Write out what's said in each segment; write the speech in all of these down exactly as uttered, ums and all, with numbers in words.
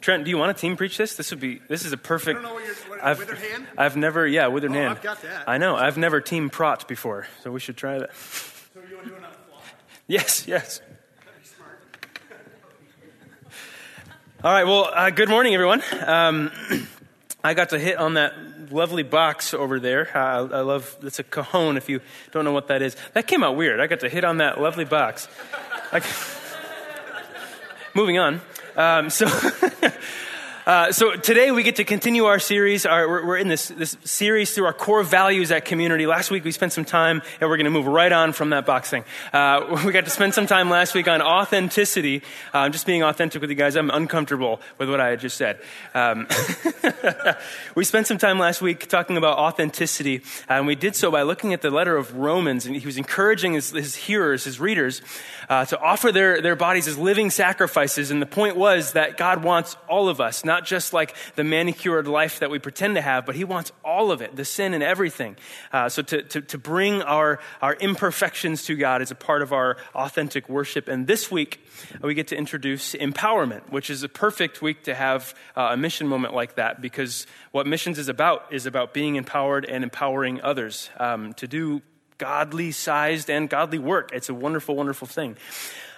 Trent, do you want to team preach this? This would be, this is a perfect. I don't know what you're, what, I've, withered hand? I've never, yeah, withered oh, hand. I've got that. I know, I've never team prot before, so we should try that. So you want to do another flop? Yes, yes. That'd be smart. All right, well, uh, good morning, everyone. Um, I got to hit on that lovely box over there. Uh, I love, it's a cajon if you don't know what that is. That came out weird. I got to hit on that lovely box. I, moving on. Um, so, uh, so today we get to continue our series. Our, we're, we're in this, this series through our core values at Community. Last week we spent some time, and we're going to move right on from that box thing. Uh, we got to spend some time last week on authenticity. I'm uh, just being authentic with you guys. I'm uncomfortable with what I had just said. Um, we spent some time last week talking about authenticity, uh, and we did so by looking at the letter of Romans, and he was encouraging his, his hearers, his readers, uh, to offer their, their bodies as living sacrifices, and the point was that God wants all of us, not just like the manicured life that we pretend to have, but he wants all of it, the sin and everything. Uh, so to, to, to bring our, our imperfections to God is a part of our authentic worship. And this week, we get to introduce empowerment, which is a perfect week to have uh, a mission moment like that, because what missions is about is about being empowered and empowering others um, to do godly-sized and godly work. It's a wonderful, wonderful thing.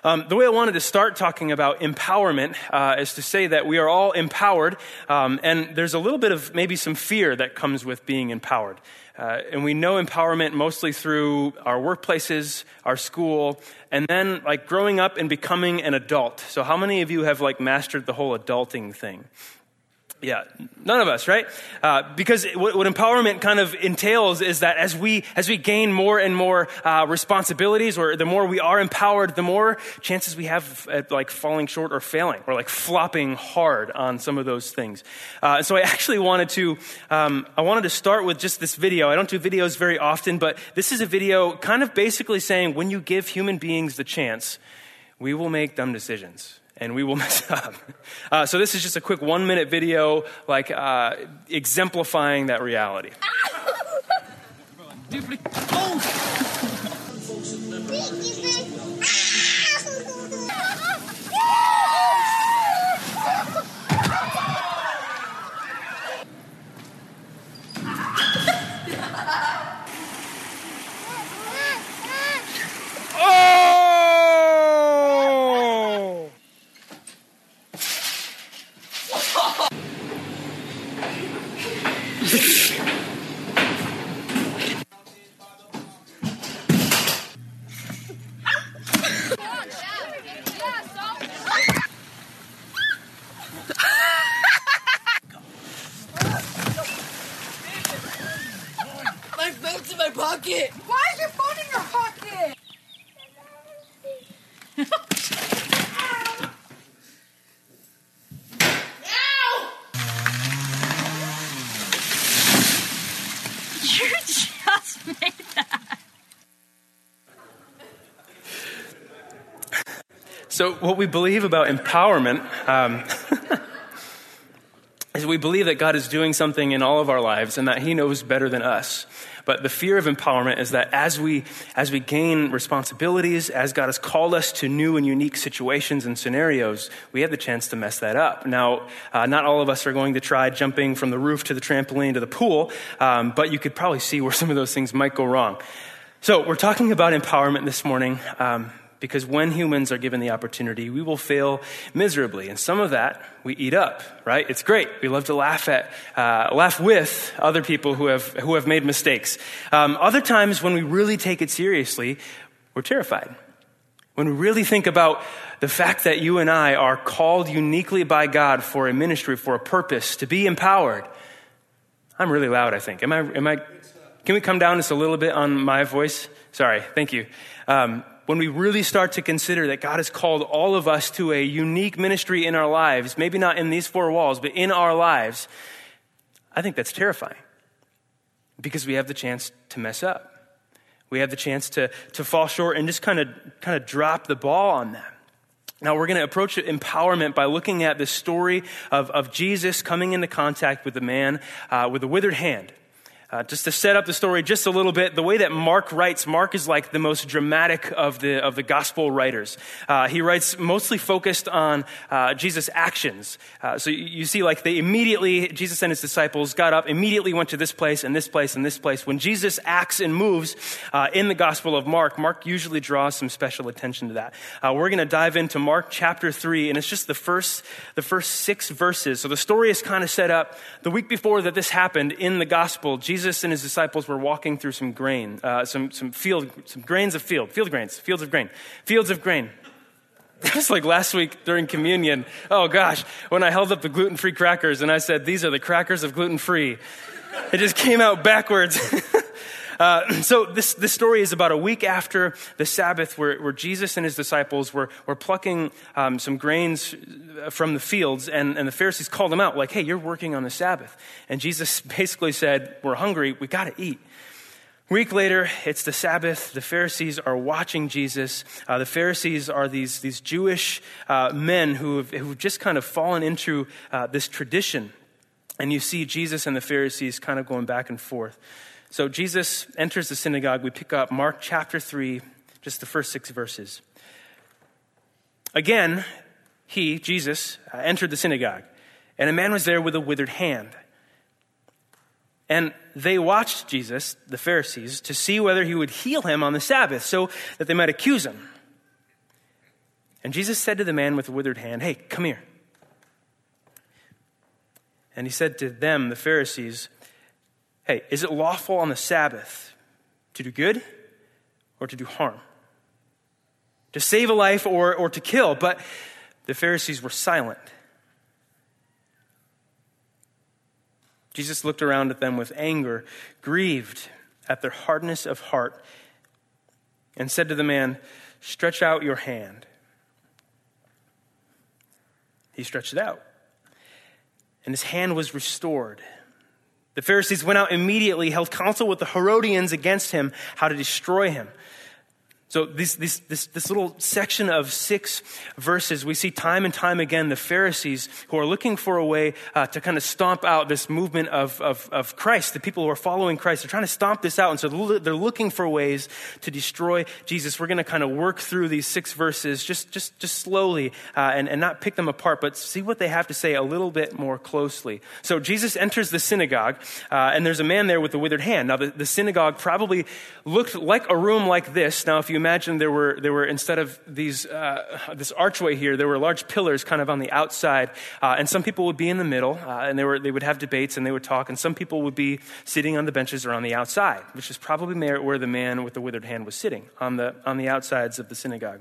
Um, the way I wanted to start talking about empowerment uh, is to say that we are all empowered, um, and there's a little bit of maybe some fear that comes with being empowered. Uh, and we know empowerment mostly through our workplaces, our school, and then like growing up and becoming an adult. So how many of you have like mastered the whole adulting thing? Yeah, none of us, right? Uh, because what, what empowerment kind of entails is that as we as we gain more and more uh, responsibilities, or the more we are empowered, the more chances we have at like falling short or failing, or like flopping hard on some of those things. Uh, so I actually wanted to um, I wanted to start with just this video. I don't do videos very often, but this is a video kind of basically saying when you give human beings the chance, we will make dumb decisions. And we will mess up. Uh, so this is just a quick one-minute video, like uh, exemplifying that reality. So what we believe about empowerment um, is we believe that God is doing something in all of our lives and that he knows better than us. But the fear of empowerment is that as we as we gain responsibilities, as God has called us to new and unique situations and scenarios, we have the chance to mess that up. Now, uh, not all of us are going to try jumping from the roof to the trampoline to the pool, um, but you could probably see where some of those things might go wrong. So we're talking about empowerment this morning. Um, Because when humans are given the opportunity, we will fail miserably. And some of that we eat up, right? It's great. We love to laugh at, uh, laugh with other people who have, who have made mistakes. Um, other times when we really take it seriously, we're terrified. When we really think about the fact that you and I are called uniquely by God for a ministry, for a purpose, to be empowered. I'm really loud, I think. Am I, am I, can we come down just a little bit on my voice? Sorry. Thank you. Um, When we really start to consider that God has called all of us to a unique ministry in our lives, maybe not in these four walls, but in our lives, I think that's terrifying because we have the chance to mess up. We have the chance to, to fall short and just kind of kind of drop the ball on that. Now, we're going to approach empowerment by looking at the story of, of Jesus coming into contact with the man uh, with a withered hand. Uh, just to set up the story just a little bit, the way that Mark writes, Mark is like the most dramatic of the of the gospel writers. Uh, he writes mostly focused on uh, Jesus' actions. Uh, so you, you see, like, they immediately, Jesus and his disciples got up, immediately went to this place and this place and this place. When Jesus acts and moves uh, in the Gospel of Mark, Mark usually draws some special attention to that. Uh, we're going to dive into Mark chapter three, and it's just the first the first six verses. So the story is kind of set up. The week before that this happened in the Gospel, Jesus Jesus and his disciples were walking through some grain, uh, some some field, some grains of field, field grains, fields of grain, fields of grain. That's like last week during communion. Oh gosh, when I held up the gluten-free crackers and I said, "These are the crackers of gluten-free," it just came out backwards. Uh, so this, this story is about a week after the Sabbath where, where Jesus and his disciples were, were plucking um, some grains from the fields, and, and the Pharisees called them out like, hey, you're working on the Sabbath. And Jesus basically said, we're hungry, we got to eat. A week later, it's the Sabbath. The Pharisees are watching Jesus. Uh, the Pharisees are these, these Jewish uh, men who have who've just kind of fallen into uh, this tradition. And you see Jesus and the Pharisees kind of going back and forth. So Jesus enters the synagogue. We pick up Mark chapter three, just the first six verses. Again, he, Jesus, entered the synagogue, and a man was there with a withered hand. And they watched Jesus, the Pharisees, to see whether he would heal him on the Sabbath so that they might accuse him. And Jesus said to the man with the withered hand, hey, come here. And he said to them, the Pharisees, hey, is it lawful on the Sabbath to do good or to do harm? To save a life or, or to kill? But the Pharisees were silent. Jesus looked around at them with anger, grieved at their hardness of heart, and said to the man, stretch out your hand. He stretched it out, and his hand was restored. The Pharisees went out immediately, held counsel with the Herodians against him, how to destroy him. So this, this, this, this little section of six verses, we see time and time again the Pharisees who are looking for a way uh, to kind of stomp out this movement of, of, of Christ, the people who are following Christ. They're trying to stomp this out, and so they're looking for ways to destroy Jesus. We're going to kind of work through these six verses just just, just slowly uh, and, and not pick them apart, but see what they have to say a little bit more closely. So Jesus enters the synagogue, uh, and there's a man there with a withered hand. Now, the, the synagogue probably looked like a room like this. Now, if you imagine there were there were instead of these uh, this archway here, there were large pillars kind of on the outside, uh, and some people would be in the middle, uh, and they were they would have debates and they would talk, and some people would be sitting on the benches or on the outside, which is probably where the man with the withered hand was sitting on the on the outsides of the synagogue.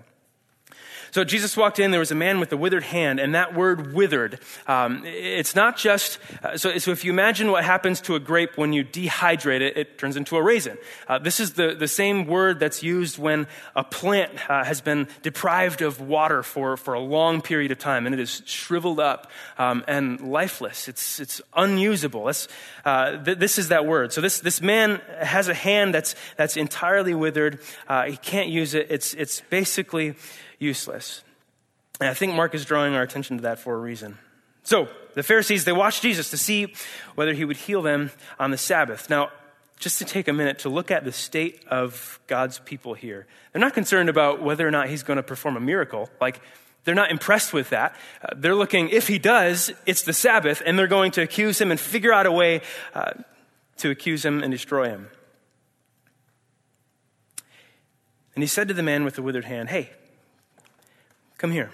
So Jesus walked in, there was a man with a withered hand, and that word withered, um, it's not just, uh, so, so if you imagine what happens to a grape when you dehydrate it, it turns into a raisin. Uh, this is the, the same word that's used when a plant uh, has been deprived of water for, for a long period of time, and it is shriveled up um, and lifeless. It's it's unusable. That's, uh, th- this is that word. So this this man has a hand that's that's entirely withered. Uh, he can't use it. It's it's basically useless. And I think Mark is drawing our attention to that for a reason. So the Pharisees, they watched Jesus to see whether he would heal them on the Sabbath. Now, just to take a minute to look at the state of God's people here. They're not concerned about whether or not he's going to perform a miracle. Like, they're not impressed with that. Uh, they're looking, if he does, it's the Sabbath, and they're going to accuse him and figure out a way uh, to accuse him and destroy him. And he said to the man with the withered hand, hey, come here.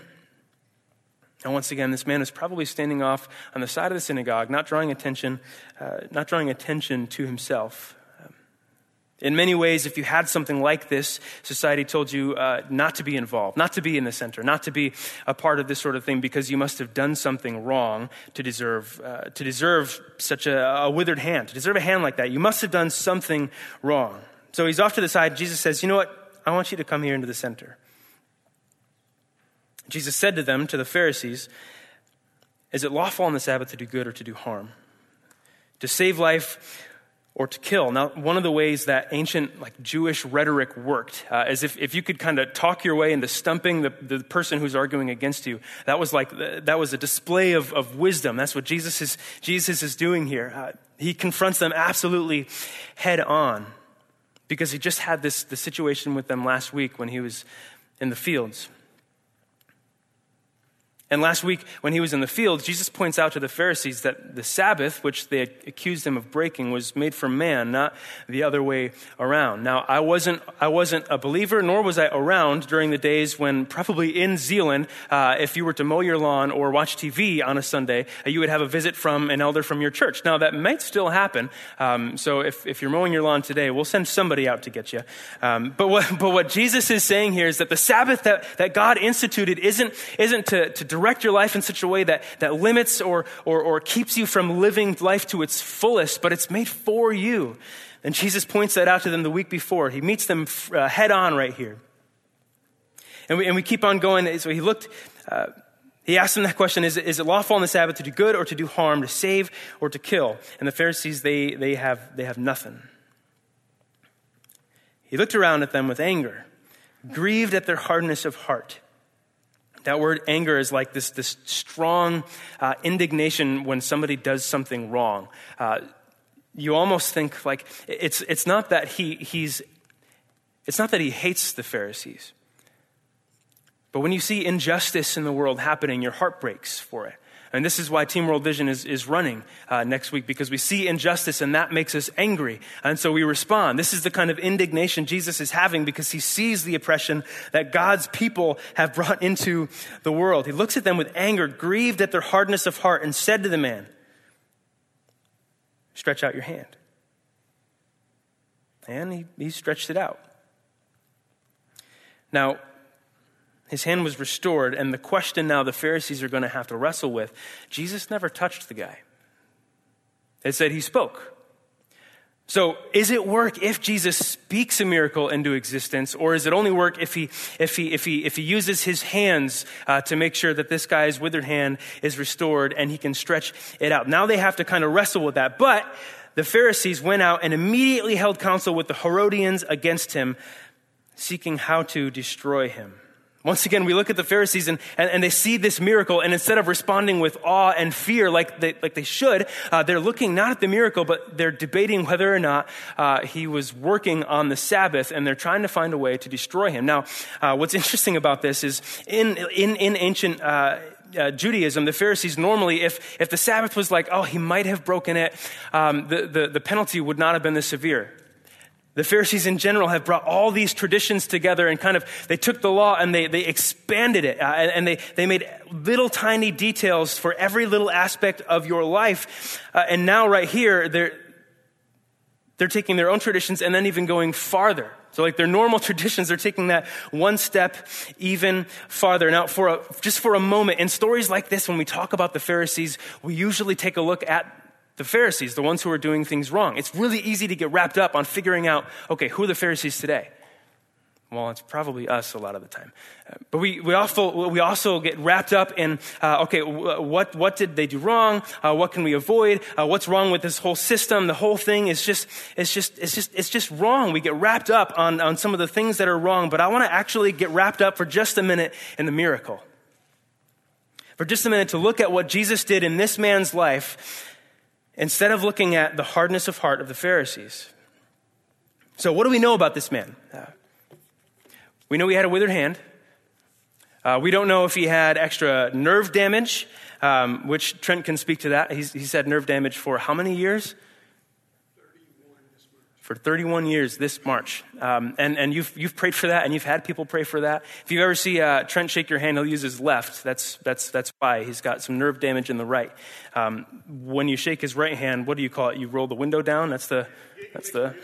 Now, once again, this man is probably standing off on the side of the synagogue, not drawing attention, uh, not drawing attention to himself. Um, in many ways, if you had something like this, society told you uh, not to be involved, not to be in the center, not to be a part of this sort of thing, because you must have done something wrong to deserve uh, to deserve such a, a withered hand, to deserve a hand like that. You must have done something wrong. So he's off to the side. Jesus says, "You know what? I want you to come here into the center." Jesus said to them, to the Pharisees, is it lawful on the Sabbath to do good or to do harm? To save life or to kill? Now, one of the ways that ancient like Jewish rhetoric worked uh, is if, if you could kind of talk your way into stumping the, the person who's arguing against you. That was like, that was a display of, of wisdom. That's what Jesus is, Jesus is doing here. Uh, He confronts them absolutely head on because he just had this the situation with them last week when he was in the fields. And last week when he was in the fields, Jesus points out to the Pharisees that the Sabbath, which they accused him of breaking, was made for man, not the other way around. Now, I wasn't I wasn't a believer, nor was I around during the days when probably in Zealand, uh, if you were to mow your lawn or watch T V on a Sunday, uh, you would have a visit from an elder from your church. Now, that might still happen. Um, so if, if you're mowing your lawn today, we'll send somebody out to get you. Um, but what but what Jesus is saying here is that the Sabbath that, that God instituted isn't isn't to, to direct your life in such a way that, that limits or, or or keeps you from living life to its fullest, but it's made for you. And Jesus points that out to them the week before. He meets them uh, head on right here. And we, and we keep on going. So he looked, uh, he asked them that question, is, is it lawful on the Sabbath to do good or to do harm, to save or to kill? And the Pharisees, they they have they have nothing. He looked around at them with anger, grieved at their hardness of heart. That word anger is like this, this strong uh, indignation when somebody does something wrong. Uh, you almost think like it's it's not that he he's it's not that he hates the Pharisees, but when you see injustice in the world happening, your heart breaks for it. And this is why Team World Vision is, is running uh, next week, because we see injustice and that makes us angry. And so we respond. This is the kind of indignation Jesus is having because he sees the oppression that God's people have brought into the world. He looks at them with anger, grieved at their hardness of heart, and said to the man, stretch out your hand. And he, he stretched it out. Now, his hand was restored, and the question now the Pharisees are going to have to wrestle with, Jesus never touched the guy. It said he spoke. So is it work if Jesus speaks a miracle into existence, or is it only work if he if he if he if he uses his hands uh, to make sure that this guy's withered hand is restored and he can stretch it out? Now they have to kind of wrestle with that. But the Pharisees went out and immediately held counsel with the Herodians against him, seeking how to destroy him. Once again, we look at the Pharisees and, and, and they see this miracle, and instead of responding with awe and fear like they, like they should, uh, they're looking not at the miracle, but they're debating whether or not uh, he was working on the Sabbath, and they're trying to find a way to destroy him. Now, uh, what's interesting about this is in in, in ancient uh, uh, Judaism, the Pharisees normally, if if the Sabbath was like, oh, he might have broken it, um, the, the, the penalty would not have been this severe. The Pharisees in general have brought all these traditions together and kind of, they took the law and they, they expanded it uh, and, and they, they made little tiny details for every little aspect of your life. Uh, and now right here, they're, they're taking their own traditions and then even going farther. So like their normal traditions, they're taking that one step even farther. Now, for a, just for a moment, in stories like this, when we talk about the Pharisees, we usually take a look at the Pharisees, the ones who are doing things wrong. It's really easy to get wrapped up on figuring out, okay, who are the Pharisees today? Well, it's probably us a lot of the time. But we, we, also, we also get wrapped up in, uh, okay, what, what did they do wrong? Uh, what can we avoid? Uh, what's wrong with this whole system? The whole thing is just, it's just, it's just, it's just wrong. We get wrapped up on, on some of the things that are wrong, but I want to actually get wrapped up for just a minute in the miracle. For just a minute to look at what Jesus did in this man's life instead of looking at the hardness of heart of the Pharisees. So what do we know about this man? Uh, we know he had a withered hand. Uh, we don't know if he had extra nerve damage, um, which Trent can speak to that. He's, he's had nerve damage for how many years? For thirty-one years this March. Um, and, and you've, you've prayed for that, and you've had people pray for that. If you ever see uh, Trent shake your hand, he'll use his left. That's, that's, that's why he's got some nerve damage in the right. Um, when you shake his right hand, what do you call it? You roll the window down? That's the, that's the,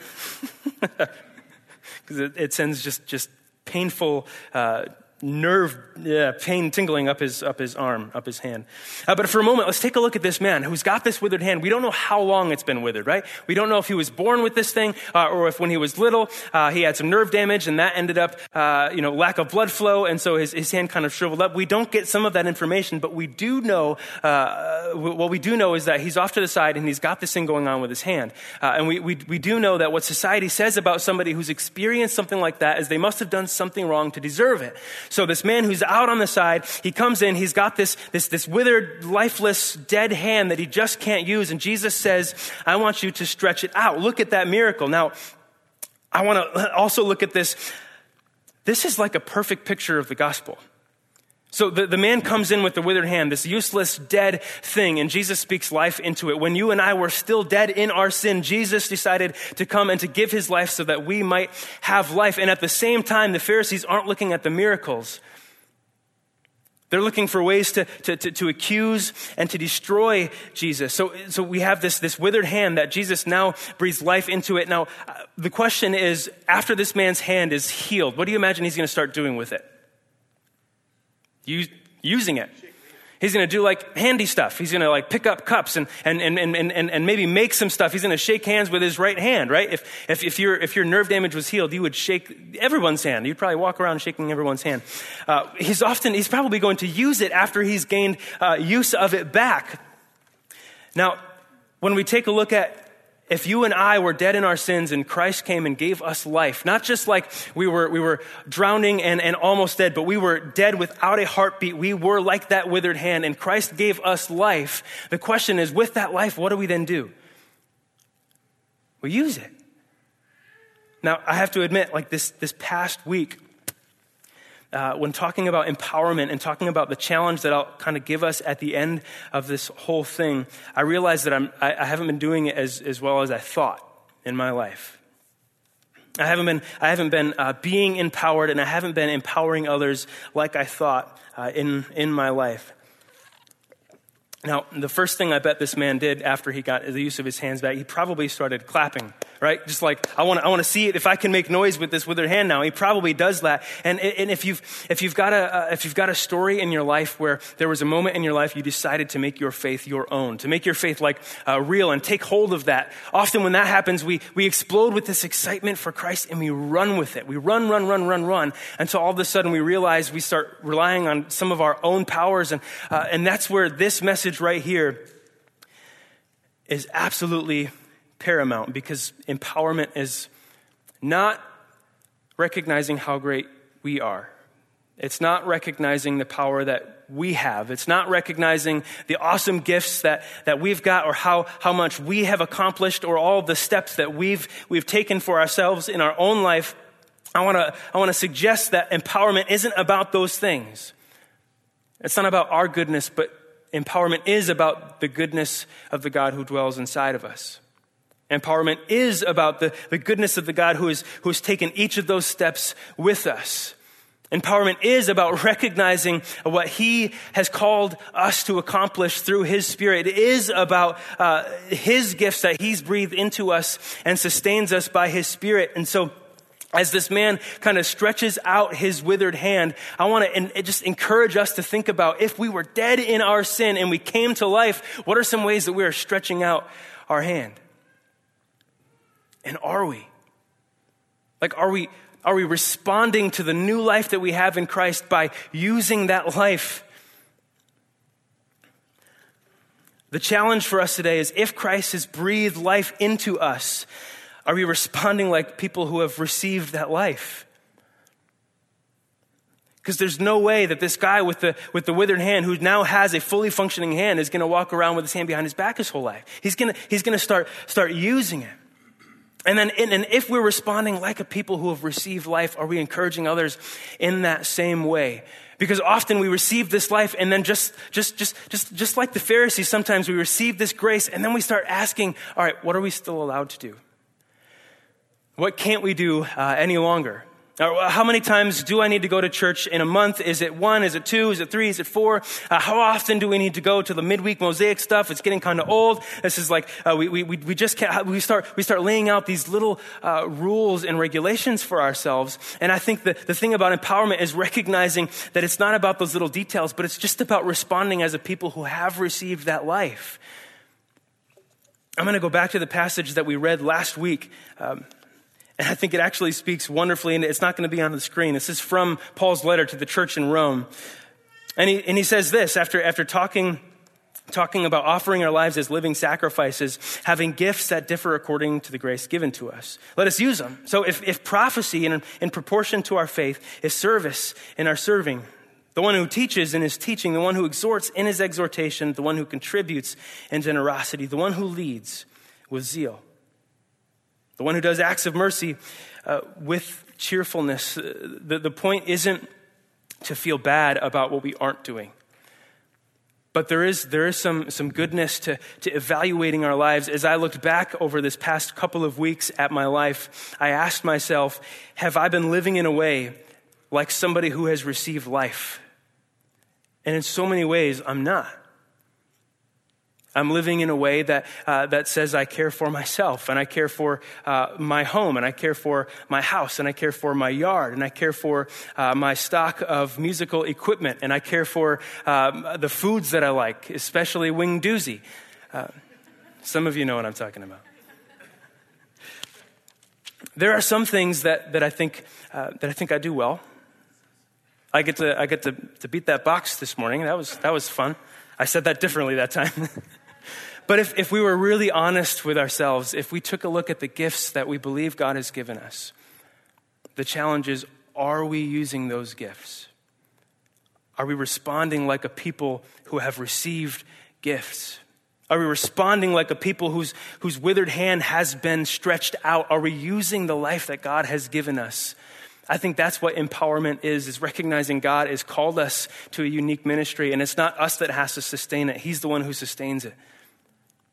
because it, it sends just, just painful, uh, nerve yeah, pain tingling up his up his arm, up his hand. Uh, but for a moment, let's take a look at this man who's got this withered hand. We don't know how long it's been withered, right? We don't know if he was born with this thing uh, or if when he was little, uh, he had some nerve damage and that ended up, uh, you know, lack of blood flow. And so his, his hand kind of shriveled up. We don't get some of that information, but we do know, uh, what we do know is that he's off to the side and he's got this thing going on with his hand. Uh, and we, we, we do know that what society says about somebody who's experienced something like that is they must have done something wrong to deserve it. So this man who's out on the side, he comes in, he's got this, this, this withered, lifeless, dead hand that he just can't use. And Jesus says, I want you to stretch it out. Look at that miracle. Now, I want to also look at this. This is like a perfect picture of the gospel. So the, the man comes in with the withered hand, this useless, dead thing, and Jesus speaks life into it. When you and I were still dead in our sin, Jesus decided to come and to give his life so that we might have life. And at the same time, the Pharisees aren't looking at the miracles. They're looking for ways to, to, to, to accuse and to destroy Jesus. So, so we have this, this withered hand that Jesus now breathes life into it. Now, the question is, after this man's hand is healed, what do you imagine he's going to start doing with it? Using it. He's going to do like handy stuff. He's going to like pick up cups and, and, and, and, and, and maybe make some stuff. He's going to shake hands with his right hand, right? If, if, if your, if your nerve damage was healed, you would shake everyone's hand. You'd probably walk around shaking everyone's hand. Uh, he's often, he's probably going to use it after he's gained uh, use of it back. Now, when we take a look at if you and I were dead in our sins and Christ came and gave us life, not just like we were we were drowning and, and almost dead, but we were dead without a heartbeat. We were like that withered hand, and Christ gave us life. The question is, with that life, what do we then do? We use it. Now, I have to admit, like this, this past week, Uh, when talking about empowerment and talking about the challenge that I'll kind of give us at the end of this whole thing, I realized that I'm, I, I haven't been doing it as, as well as I thought in my life. I haven't been, I haven't been uh, being empowered, and I haven't been empowering others like I thought uh, in, in my life. Now, the first thing I bet this man did after he got the use of his hands back, he probably started clapping, right? Just like, I want to I want to see if I can make noise with this withered hand now. He probably does that. And, and if you've if you've got a uh, if you've got a story in your life where there was a moment in your life you decided to make your faith your own, to make your faith like uh, real and take hold of that. Often when that happens, we we explode with this excitement for Christ and we run with it. We run, run, run, run, run until all of a sudden we realize we start relying on some of our own powers, and uh, and that's where this message right here is absolutely paramount, because empowerment is not recognizing how great we are. It's not recognizing the power that we have. It's not recognizing the awesome gifts that, that we've got, or how, how much we have accomplished, or all the steps that we've we've taken for ourselves in our own life. I want to I want to suggest that empowerment isn't about those things. It's not about our goodness, but empowerment is about the goodness of the God who dwells inside of us. Empowerment is about the, the goodness of the God who is, who has taken each of those steps with us. Empowerment is about recognizing what he has called us to accomplish through his Spirit. It is about uh, his gifts that he's breathed into us and sustains us by his Spirit. And so, as this man kind of stretches out his withered hand, I want to en- just encourage us to think about, if we were dead in our sin and we came to life, what are some ways that we are stretching out our hand? And are we? Like, are we, are we responding to the new life that we have in Christ by using that life? The challenge for us today is, if Christ has breathed life into us, are we responding like people who have received that life? Because there's no way that this guy with the with the withered hand, who now has a fully functioning hand, is going to walk around with his hand behind his back his whole life. He's going to he's going to start start using it. And then and, and if we're responding like a people who have received life, are we encouraging others in that same way? Because often we receive this life, and then just just just just just like the Pharisees, sometimes we receive this grace, and then we start asking, all right, what are we still allowed to do? What can't we do uh, any longer? Or how many times do I need to go to church in a month? Is it one? Is it two? Is it three? Is it four? Uh, how often do we need to go to the midweek Mosaic stuff? It's getting kind of old. This is like uh, we we we just can't. We start we start laying out these little uh, rules and regulations for ourselves. And I think the the thing about empowerment is recognizing that it's not about those little details, but it's just about responding as a people who have received that life. I'm going to go back to the passage that we read last week. Um, And I think it actually speaks wonderfully, and it's not going to be on the screen. This is from Paul's letter to the church in Rome. And he, and he says this, after, after talking talking about offering our lives as living sacrifices, having gifts that differ according to the grace given to us. Let us use them. So if, if prophecy in, in proportion to our faith is service in our serving, the one who teaches in his teaching, the one who exhorts in his exhortation, the one who contributes in generosity, the one who leads with zeal, the one who does acts of mercy uh, with cheerfulness. The, the point isn't to feel bad about what we aren't doing. But there is there is some some goodness to, to evaluating our lives. As I looked back over this past couple of weeks at my life, I asked myself, have I been living in a way like somebody who has received life? And in so many ways, I'm not. I'm living in a way that uh, that says I care for myself, and I care for uh, my home, and I care for my house, and I care for my yard, and I care for uh, my stock of musical equipment, and I care for uh, the foods that I like, especially wing doozy. Uh, some of you know what I'm talking about. There are some things that that I think uh, that I think I do well. I get to I get to, to beat that box this morning. That was that was fun. I said that differently that time. But if, if we were really honest with ourselves, if we took a look at the gifts that we believe God has given us, the challenge is, are we using those gifts? Are we responding like a people who have received gifts? Are we responding like a people whose, whose withered hand has been stretched out? Are we using the life that God has given us? I think that's what empowerment is, is recognizing God has called us to a unique ministry, and it's not us that has to sustain it. He's the one who sustains it.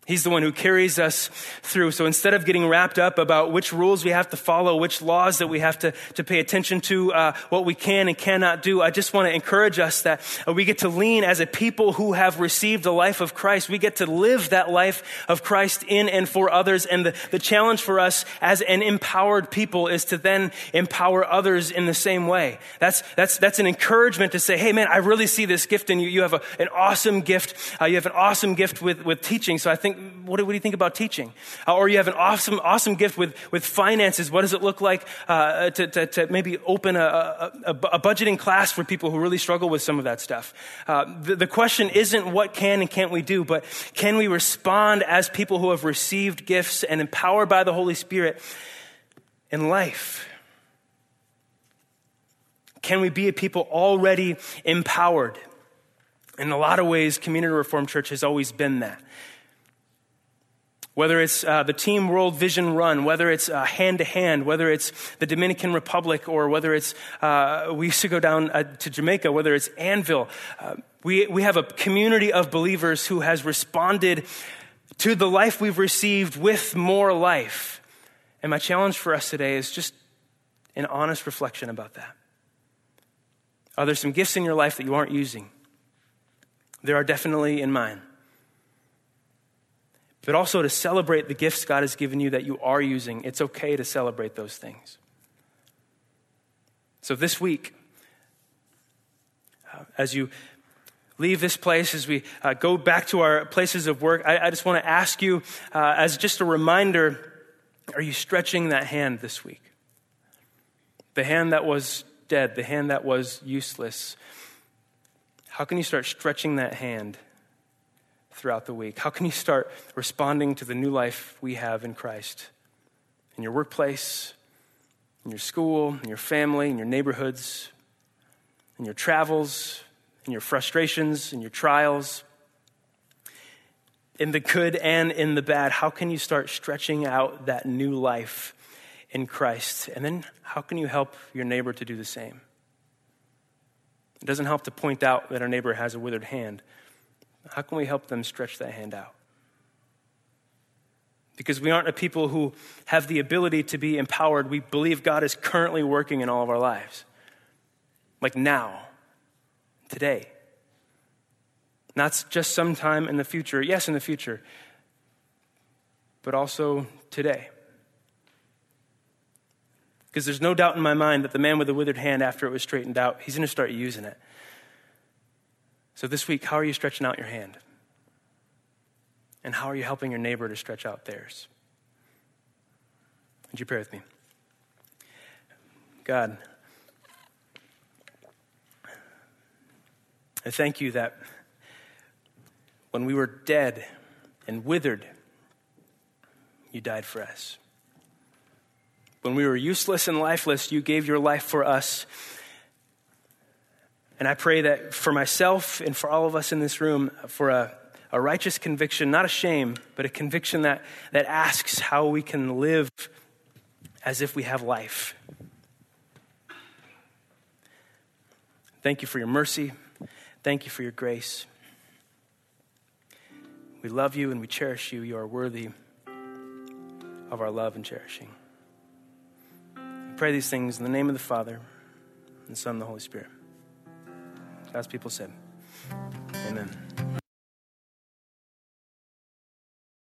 He's the one who carries us through. So instead of getting wrapped up about which rules we have to follow, which laws that we have to, to pay attention to, uh, what we can and cannot do, I just want to encourage us that uh, we get to lean as a people who have received the life of Christ. We get to live that life of Christ in and for others. And the, the challenge for us as an empowered people is to then empower others in the same way. That's that's that's an encouragement to say, hey, man, I really see this gift in you. You have a, an awesome gift. Uh, you have an awesome gift with, with teaching. So I think, What do, what do you think about teaching? Uh, or you have an awesome, awesome gift with, with finances. What does it look like uh, to, to, to maybe open a, a, a budgeting class for people who really struggle with some of that stuff? Uh, the, the question isn't what can and can't we do, but can we respond as people who have received gifts and empowered by the Holy Spirit in life? Can we be a people already empowered? In a lot of ways, Community Reform Church has always been that. Whether it's uh, the Team World Vision run, whether it's uh, hand-to-hand, whether it's the Dominican Republic, or whether it's, uh, we used to go down uh, to Jamaica, whether it's Anvil. Uh, we, we have a community of believers who has responded to the life we've received with more life. And my challenge for us today is just an honest reflection about that. Are there some gifts in your life that you aren't using? There are definitely in mine. But also to celebrate the gifts God has given you that you are using. It's okay to celebrate those things. So this week, uh, as you leave this place, as we uh, go back to our places of work, I, I just want to ask you, uh, as just a reminder, are you stretching that hand this week? The hand that was dead, the hand that was useless. How can you start stretching that hand throughout the week? How can you start responding to the new life we have in Christ? In your workplace, in your school, in your family, in your neighborhoods, in your travels, in your frustrations, in your trials, in the good and in the bad. How can you start stretching out that new life in Christ? And then how can you help your neighbor to do the same? It doesn't help to point out that our neighbor has a withered hand. How can we help them stretch that hand out? Because we aren't a people who have the ability to be empowered. We believe God is currently working in all of our lives. Like now, today. Not just sometime in the future. Yes, in the future. But also today. Because there's no doubt in my mind that the man with the withered hand, after it was straightened out, he's going to start using it. So this week, how are you stretching out your hand? And how are you helping your neighbor to stretch out theirs? Would you pray with me? God, I thank you that When we were dead and withered, you died for us. When we were useless and lifeless, you gave your life for us. And I pray that for myself and for all of us in this room, for a, a righteous conviction, not a shame, but a conviction that, that asks how we can live as if we have life. Thank you for your mercy. Thank you for your grace. We love you and we cherish you. You are worthy of our love and cherishing. We pray these things in the name of the Father, and the Son, and the Holy Spirit. God's people said, amen.